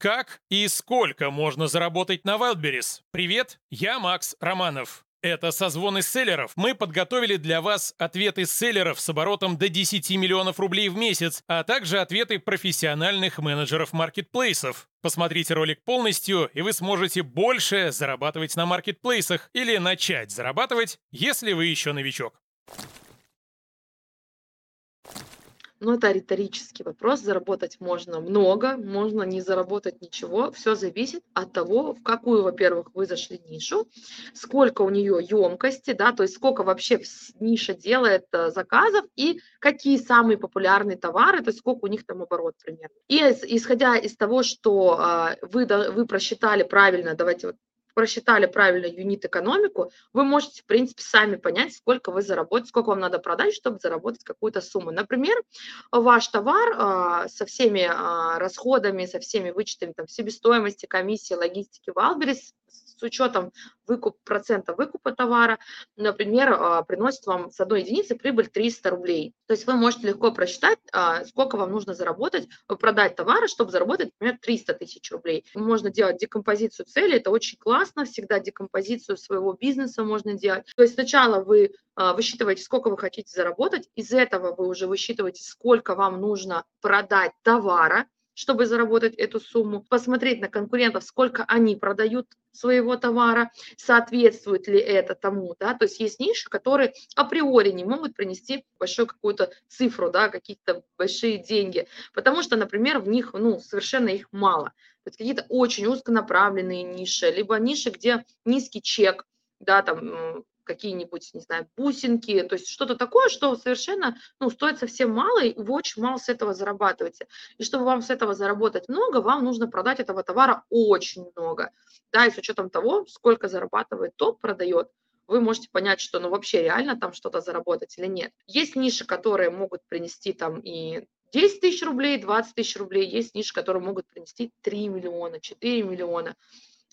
Как и сколько можно заработать на Wildberries? Привет, я Макс Романов. Это созвоны селлеров. Мы подготовили для вас ответы селлеров с оборотом до 10 миллионов рублей в месяц, а также ответы профессиональных менеджеров маркетплейсов. Посмотрите ролик полностью, и вы сможете больше зарабатывать на маркетплейсах или начать зарабатывать, если вы еще новичок. Но это риторический вопрос. Заработать можно много, можно не заработать ничего. Все зависит от того, в какую, во-первых, вы зашли нишу, сколько у нее емкости, да, то есть сколько вообще ниша делает заказов и какие самые популярные товары, то есть сколько у них там оборот примерно. И исходя из того, что вы просчитали правильно, давайте вот, просчитали правильно юнит-экономику, вы можете, в принципе, сами понять, сколько вы заработаете, сколько вам надо продать, чтобы заработать какую-то сумму. Например, ваш товар со всеми расходами, со всеми вычетами там, себестоимости, комиссии, логистики Wildberries, с учетом процента выкупа товара, например, приносит вам с одной единицы прибыль 300 рублей. То есть вы можете легко просчитать, сколько вам нужно заработать, продать товары, чтобы заработать, например, 300 тысяч рублей. Можно делать декомпозицию цели, это очень классно, всегда декомпозицию своего бизнеса можно делать. То есть сначала вы высчитываете, сколько вы хотите заработать, из этого вы уже высчитываете, сколько вам нужно продать товара, чтобы заработать эту сумму, посмотреть на конкурентов, сколько они продают своего товара, соответствует ли это тому, да, то есть есть ниши, которые априори не могут принести большую какую-то цифру, да, какие-то большие деньги, потому что, например, в них, ну, совершенно их мало, то есть какие-то очень узконаправленные ниши, либо ниши, где низкий чек, да, там, какие-нибудь, не знаю, бусинки, то есть что-то такое, что совершенно, ну, стоит совсем мало, и вы очень мало с этого зарабатываете. И чтобы вам с этого заработать много, вам нужно продать этого товара очень много. Да, и с учетом того, сколько зарабатывает, то продает, вы можете понять, что, ну, вообще реально там что-то заработать или нет. Есть ниши, которые могут принести там и 10 тысяч рублей, 20 тысяч рублей, есть ниши, которые могут принести 3 миллиона, 4 миллиона.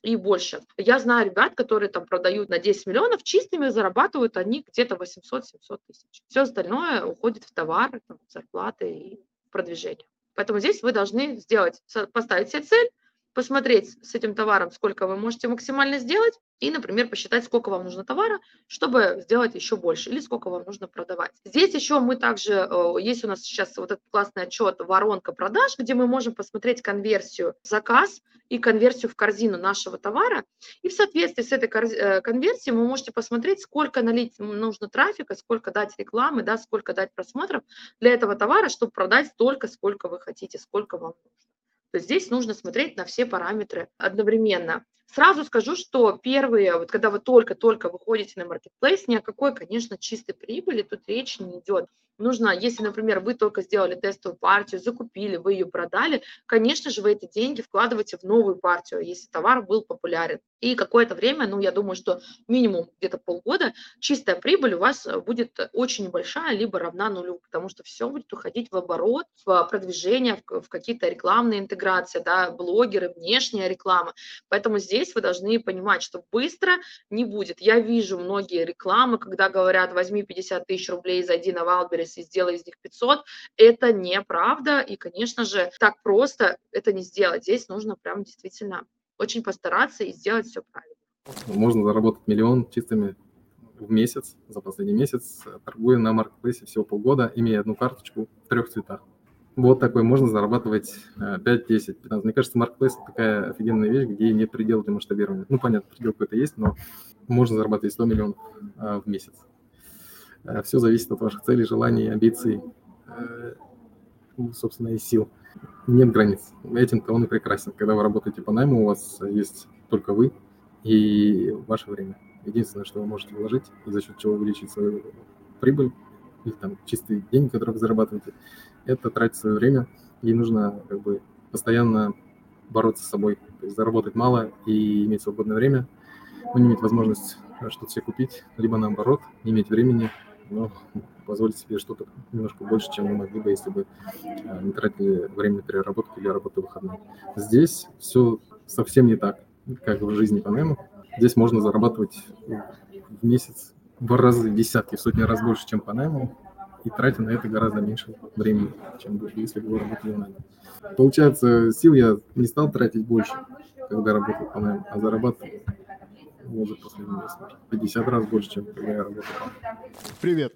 И больше. Я знаю ребят, которые там продают на 10 миллионов, чистыми зарабатывают они где-то 800-700 тысяч. Все остальное уходит в товар, там, зарплаты и продвижение. Поэтому здесь вы должны сделать, поставить себе цель, посмотреть с этим товаром, сколько вы можете максимально сделать, и, например, посчитать, сколько вам нужно товара, чтобы сделать еще больше, или сколько вам нужно продавать. Здесь еще мы также, есть у нас сейчас вот этот классный отчет «Воронка продаж», где мы можем посмотреть конверсию в заказ и конверсию в корзину нашего товара, и в соответствии с этой конверсией вы можете посмотреть, сколько налить нужно трафика, сколько дать рекламы, да, сколько дать просмотров для этого товара, чтобы продать столько, сколько вы хотите, сколько вам нужно. То есть здесь нужно смотреть на все параметры одновременно. Сразу скажу, что первые, вот когда вы только-только выходите на маркетплейс, ни о какой, конечно, чистой прибыли тут речь не идет. Нужно, если, например, вы только сделали тестовую партию, закупили, вы ее продали, конечно же, вы эти деньги вкладываете в новую партию, если товар был популярен. И какое-то время, ну, я думаю, что минимум где-то полгода, чистая прибыль у вас будет очень небольшая, либо равна нулю, потому что все будет уходить в оборот, в продвижение, в какие-то рекламные интеграции, да, блогеры, внешняя реклама. Поэтому здесь вы должны понимать, что быстро не будет. Я вижу многие рекламы, когда говорят, возьми 50 тысяч рублей, зайди на Wildberries и сделай из них 500. Это неправда, и, конечно же, так просто это не сделать. Здесь нужно прям действительно очень постараться и сделать все правильно. Можно заработать миллион чистыми в месяц, за последний месяц, торгуя на маркетплейсе всего полгода, имея одну карточку в 3 цветах. Вот такой можно зарабатывать 5, 10, 15. Мне кажется, маркетплейс – такая офигенная вещь, где нет предела для масштабирования. Ну, понятно, предел какой-то есть, но можно зарабатывать 100 миллионов в месяц. Все зависит от ваших целей, желаний, амбиций, собственно, и сил. Нет границ. Этим-то он и прекрасен. Когда вы работаете по найму, у вас есть только вы и ваше время. Единственное, что вы можете вложить, и за счет чего увеличить свою прибыль, или там чистые деньги, которые вы зарабатываете, это тратить свое время. И нужно как бы постоянно бороться с собой. То есть заработать мало и иметь свободное время, но не иметь возможность что-то себе купить, либо наоборот, не иметь времени, но позволить себе что-то немножко больше, чем мы могли бы, если бы не тратили время на переработку или работу в выходные. Здесь все совсем не так, как в жизни по найму. Здесь можно зарабатывать в месяц в разы, в десятки, в сотни раз больше, чем по найму, и тратя на это гораздо меньше времени, чем бы, если бы работали на нем. Получается, сил я не стал тратить больше, когда работал по найму, а зарабатывал уже после месяца 50 раз больше, чем когда я работал. Привет,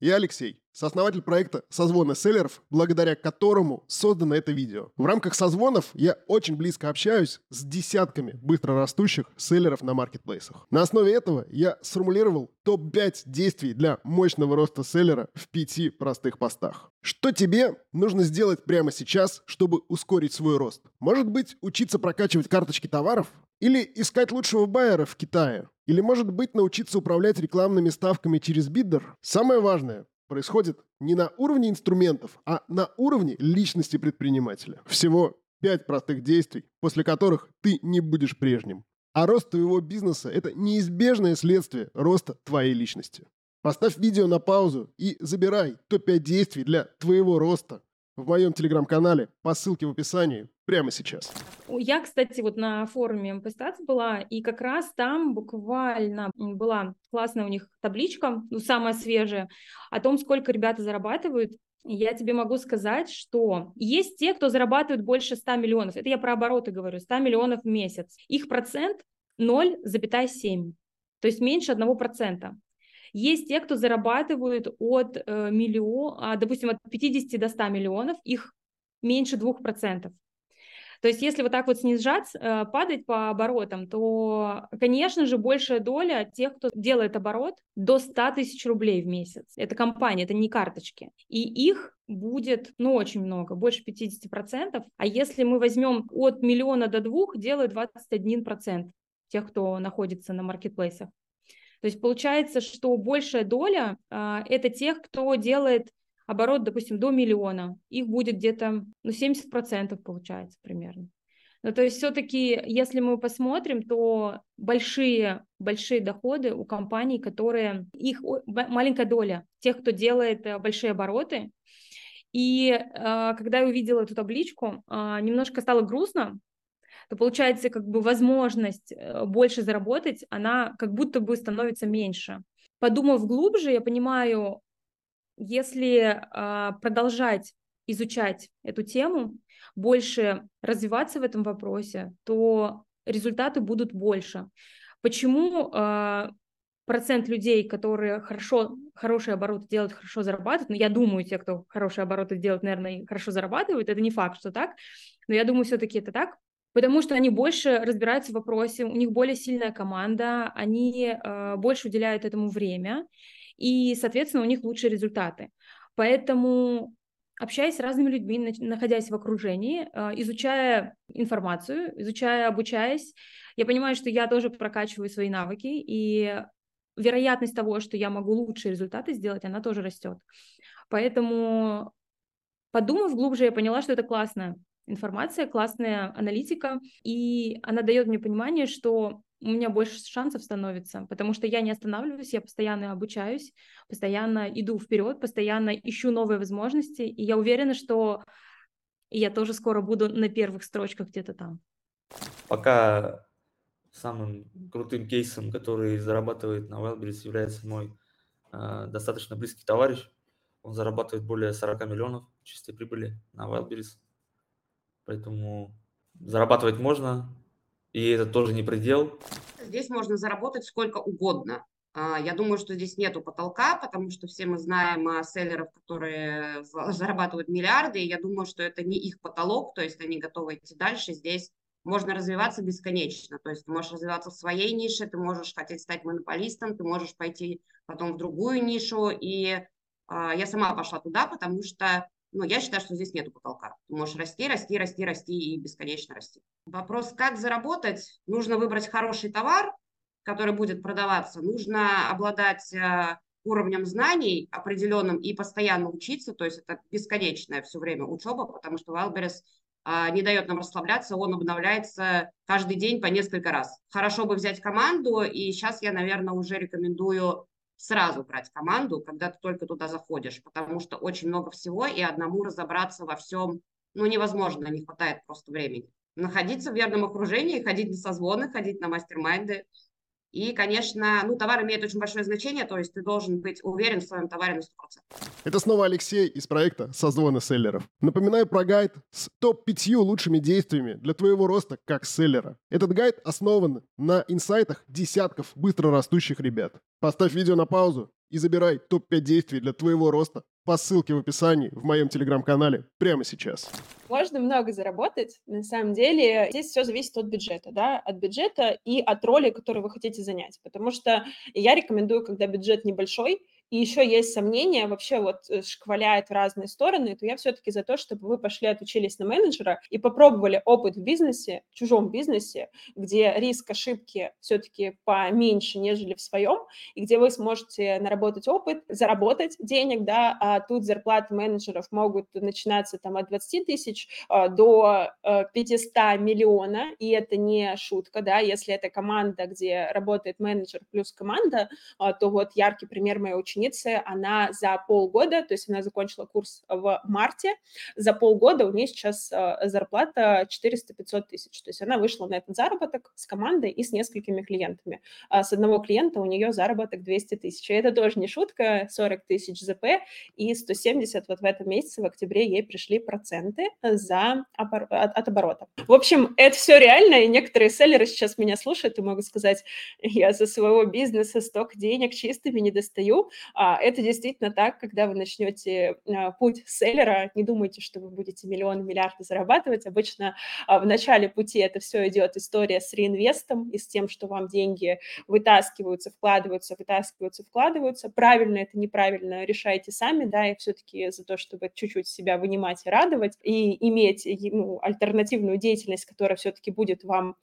я Алексей, сооснователь проекта «Созвоны селлеров», благодаря которому создано это видео. В рамках созвонов я очень близко общаюсь с десятками быстрорастущих селлеров на маркетплейсах. На основе этого я сформулировал топ-5 действий для мощного роста селлера в 5 простых постах. Что тебе нужно сделать прямо сейчас, чтобы ускорить свой рост? Может быть, учиться прокачивать карточки товаров? Или искать лучшего байера в Китае? Или, может быть, научиться управлять рекламными ставками через биддер? Самое важное происходит не на уровне инструментов, а на уровне личности предпринимателя. Всего 5 простых действий, после которых ты не будешь прежним. А рост твоего бизнеса – это неизбежное следствие роста твоей личности. Поставь видео на паузу и забирай топ-5 действий для твоего роста в моем телеграм-канале по ссылке в описании прямо сейчас. Я, кстати, вот на форуме MPStats была, и как раз там буквально была классная у них табличка, ну, самая свежая, о том, сколько ребята зарабатывают. Я тебе могу сказать, что есть те, кто зарабатывает больше 100 миллионов. Это я про обороты говорю, 100 миллионов в месяц. Их процент 0,7, то есть меньше 1%. Есть те, кто зарабатывают от допустим, от 50 до 100 миллионов, их меньше 2%. То есть если вот так вот снижаться, падать по оборотам, то, конечно же, большая доля тех, кто делает оборот до 100 тысяч рублей в месяц. Это компании, это не карточки. И их будет, очень много, больше 50%. А если мы возьмем от 1 миллиона до 2, делает 21% тех, кто находится на маркетплейсах. То есть получается, что большая доля это тех, кто делает оборот, допустим, до 1 миллиона. Их будет где-то 70% получается примерно. То есть все-таки, если мы посмотрим, то большие доходы у компаний, которые их маленькая доля тех, кто делает большие обороты. И когда я увидела эту табличку, немножко стало грустно, то получается, как бы возможность больше заработать, она как будто бы становится меньше. Подумав глубже, я понимаю, если продолжать изучать эту тему, больше развиваться в этом вопросе, то результаты будут больше. Почему процент людей, которые хорошие обороты делают, хорошо зарабатывают, я думаю, те, кто хорошие обороты делают, наверное, хорошо зарабатывают, это не факт, что так, но я думаю, все-таки это так. Потому что они больше разбираются в вопросе, у них более сильная команда, они больше уделяют этому время, и, соответственно, у них лучшие результаты. Поэтому, общаясь с разными людьми, находясь в окружении, изучая информацию, обучаясь, я понимаю, что я тоже прокачиваю свои навыки, и вероятность того, что я могу лучшие результаты сделать, она тоже растет. Поэтому, подумав глубже, я поняла, что это классно. Информация, классная аналитика, и она дает мне понимание, что у меня больше шансов становится, потому что я не останавливаюсь, я постоянно обучаюсь, постоянно иду вперед, постоянно ищу новые возможности, и я уверена, что я тоже скоро буду на первых строчках где-то там. Пока самым крутым кейсом, который зарабатывает на Wildberries, является мой достаточно близкий товарищ. Он зарабатывает более 40 миллионов чистой прибыли на Wildberries. Поэтому зарабатывать можно, и это тоже не предел. Здесь можно заработать сколько угодно. Я думаю, что здесь нету потолка, потому что все мы знаем о селлеров, которые зарабатывают миллиарды, и я думаю, что это не их потолок, то есть они готовы идти дальше. Здесь можно развиваться бесконечно, то есть ты можешь развиваться в своей нише, ты можешь хотеть стать монополистом, ты можешь пойти потом в другую нишу, и я сама пошла туда, потому что я считаю, что здесь нету потолка. Ты можешь расти и бесконечно расти. Вопрос, как заработать? Нужно выбрать хороший товар, который будет продаваться. Нужно обладать уровнем знаний определенным и постоянно учиться. То есть это бесконечная все время учеба, потому что Wildberries не дает нам расслабляться. Он обновляется каждый день по несколько раз. Хорошо бы взять команду. И сейчас я, наверное, уже рекомендую сразу брать команду, когда ты только туда заходишь, потому что очень много всего, и одному разобраться во всем, невозможно, не хватает просто времени. Находиться в верном окружении, ходить на созвоны, ходить на мастер-майнды, И, конечно, ну, товар имеет очень большое значение, то есть ты должен быть уверен в своем товаре на 100%. Это снова Алексей из проекта «Созвоны селлеров». Напоминаю про гайд с топ-5 лучшими действиями для твоего роста как селлера. Этот гайд основан на инсайтах десятков быстро растущих ребят. Поставь видео на паузу и забирай топ-5 действий для твоего роста по ссылке в описании в моем телеграм-канале прямо сейчас. Можно много заработать. На самом деле здесь все зависит от бюджета, да, от бюджета и от роли, которую вы хотите занять. Потому что я рекомендую, когда бюджет небольшой, и еще есть сомнения, вообще вот шкваляет в разные стороны, то я все-таки за то, чтобы вы пошли отучились на менеджера и попробовали опыт в бизнесе, в чужом бизнесе, где риск ошибки все-таки поменьше, нежели в своем, и где вы сможете наработать опыт, заработать денег, да, а тут зарплаты менеджеров могут начинаться там от 20 тысяч до 500 миллиона, и это не шутка, да, если это команда, где работает менеджер плюс команда, то вот яркий пример моей ученицы, она за полгода, то есть она закончила курс в марте, за полгода у нее сейчас зарплата 400-500 тысяч, то есть она вышла на этот заработок с командой и с несколькими клиентами. А с одного клиента у нее заработок 200 тысяч, и это тоже не шутка, 40 тысяч ЗП и 170 вот в этом месяце, в октябре ей пришли проценты от оборота. В общем, это все реально, и некоторые селлеры сейчас меня слушают и могут сказать, я со своего бизнеса столько денег чистыми не достаю. Это действительно так, когда вы начнете путь селлера, не думайте, что вы будете миллионы, миллиарды зарабатывать. Обычно в начале пути это все идет история с реинвестом и с тем, что вам деньги вытаскиваются, вкладываются. Правильно это, неправильно, решайте сами, да, и все-таки за то, чтобы чуть-чуть себя вынимать и радовать, и иметь, ну, альтернативную деятельность, которая все-таки будет вам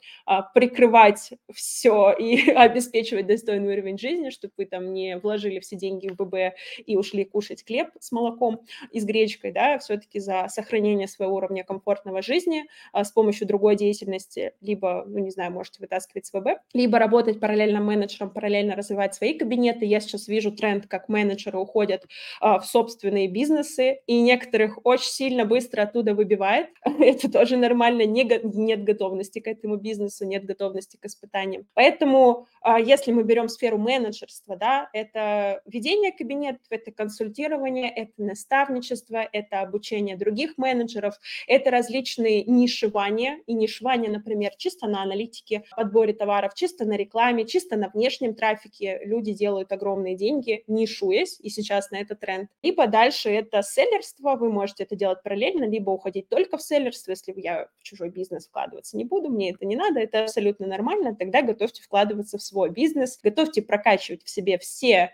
прикрывать все и обеспечивать достойный уровень жизни, чтобы вы там не вложили все деньги в ВБ и ушли кушать хлеб с молоком и с гречкой, да, все-таки за сохранение своего уровня комфортного жизни с помощью другой деятельности, либо, ну, не знаю, можете вытаскивать с ВБ, либо работать параллельно менеджером, параллельно развивать свои кабинеты. Я сейчас вижу тренд, как менеджеры уходят в собственные бизнесы, и некоторых очень сильно быстро оттуда выбивает. Это тоже нормально, нет готовности к этому бизнесу, нет готовности к испытаниям. Поэтому, если мы берем сферу менеджерства, да, это ведение кабинетов, это консультирование, это наставничество, это обучение других менеджеров, это различные нишевания, и нишевание, например, чисто на аналитике, подборе товаров, чисто на рекламе, чисто на внешнем трафике. Люди делают огромные деньги, нишуясь, и сейчас на это тренд. И подальше это селлерство, вы можете это делать параллельно, либо уходить только в селлерство, если я в чужой бизнес вкладываться не буду, мне это не надо, это абсолютно нормально, тогда готовьте вкладываться в свой бизнес, готовьте прокачивать в себе все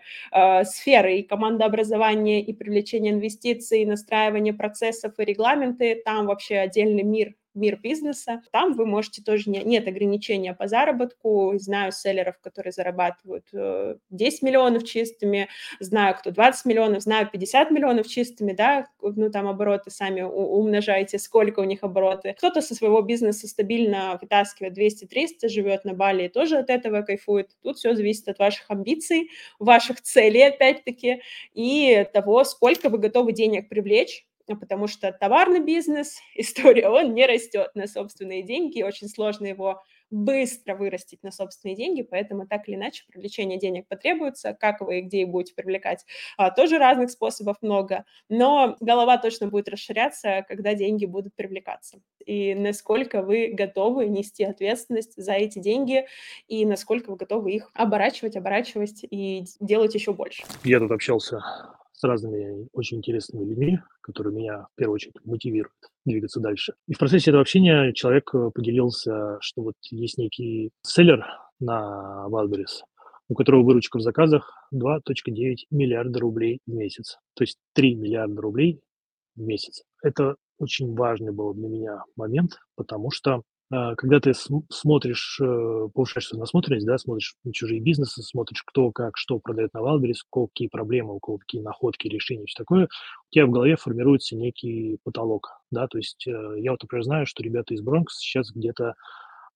сферы и командообразование, и привлечение инвестиций, и настраивание процессов, и регламенты. Там вообще отдельный мир бизнеса. Там вы можете тоже, нет ограничения по заработку. Знаю селлеров, которые зарабатывают 10 миллионов чистыми, знаю, кто 20 миллионов, знаю 50 миллионов чистыми, да, ну там обороты сами умножаете, сколько у них обороты. Кто-то со своего бизнеса стабильно вытаскивает 200-300, живет на Бали и тоже от этого кайфует. Тут все зависит от ваших амбиций, ваших целей, опять-таки, и того, сколько вы готовы денег привлечь, потому что товарный бизнес, история, он не растет на собственные деньги, очень сложно его быстро вырастить на собственные деньги, поэтому так или иначе привлечение денег потребуется, как вы и где их будете привлекать, тоже разных способов много, но голова точно будет расширяться, когда деньги будут привлекаться, и насколько вы готовы нести ответственность за эти деньги, и насколько вы готовы их оборачивать и делать еще больше. Я тут общался с разными очень интересными людьми, которые меня, в первую очередь, мотивируют двигаться дальше. И в процессе этого общения человек поделился, что вот есть некий селлер на Wildberries, у которого выручка в заказах 2.9 миллиарда рублей в месяц. То есть 3 миллиарда рублей в месяц. Это очень важный был для меня момент, потому что когда ты смотришь, повышаешь свою насмотренность, да, смотришь на чужие бизнесы, смотришь, кто как что продает на Wildberries, какие проблемы, у кого какие находки, решения, все такое, у тебя в голове формируется некий потолок. Да? То есть я вот, например, знаю, что ребята из Бронкс сейчас где-то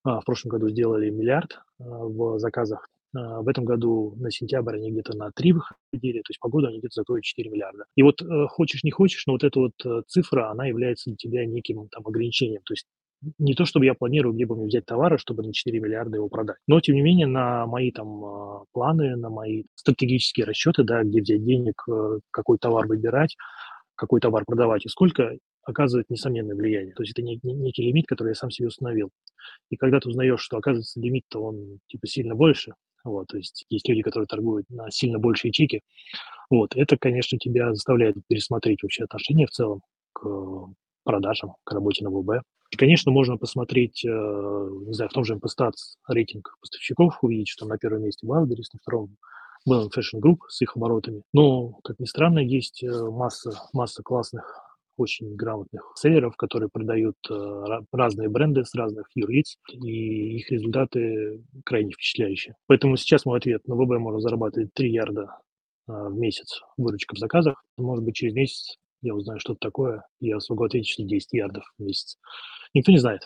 в прошлом году сделали миллиард в заказах. В этом году на сентябрь они где-то на 3 выходили, то есть по году они где-то закроют 4 миллиарда. И вот хочешь не хочешь, но вот эта вот цифра, она является для тебя неким там ограничением. То есть Не то, чтобы я планирую, где бы мне взять товары, чтобы на 4 миллиарда его продать. Но, тем не менее, на мои там планы, на мои стратегические расчеты, да, где взять денег, какой товар выбирать, какой товар продавать и сколько, оказывает несомненное влияние. То есть это некий лимит, который я сам себе установил. И когда ты узнаешь, что, оказывается, лимит-то он типа сильно больше, вот, то есть есть люди, которые торгуют на сильно большие чеки, вот, это, конечно, тебя заставляет пересмотреть вообще отношение в целом к продажам, к работе на WB. И, конечно, можно посмотреть, не знаю, в том же MPStats рейтинг поставщиков, увидеть, что на первом месте Балдерис, на втором Баланд Фэшн Групп с их оборотами. Но, как ни странно, есть масса классных, очень грамотных селлеров, которые продают разные бренды с разных юрлиц, и их результаты крайне впечатляющие. Поэтому сейчас мой ответ: на WB можно зарабатывать 3 ярда в месяц выручка в заказах. Может быть, через месяц я узнаю что-то такое, я смогу ответить, что 10 ярдов в месяц. Никто не знает.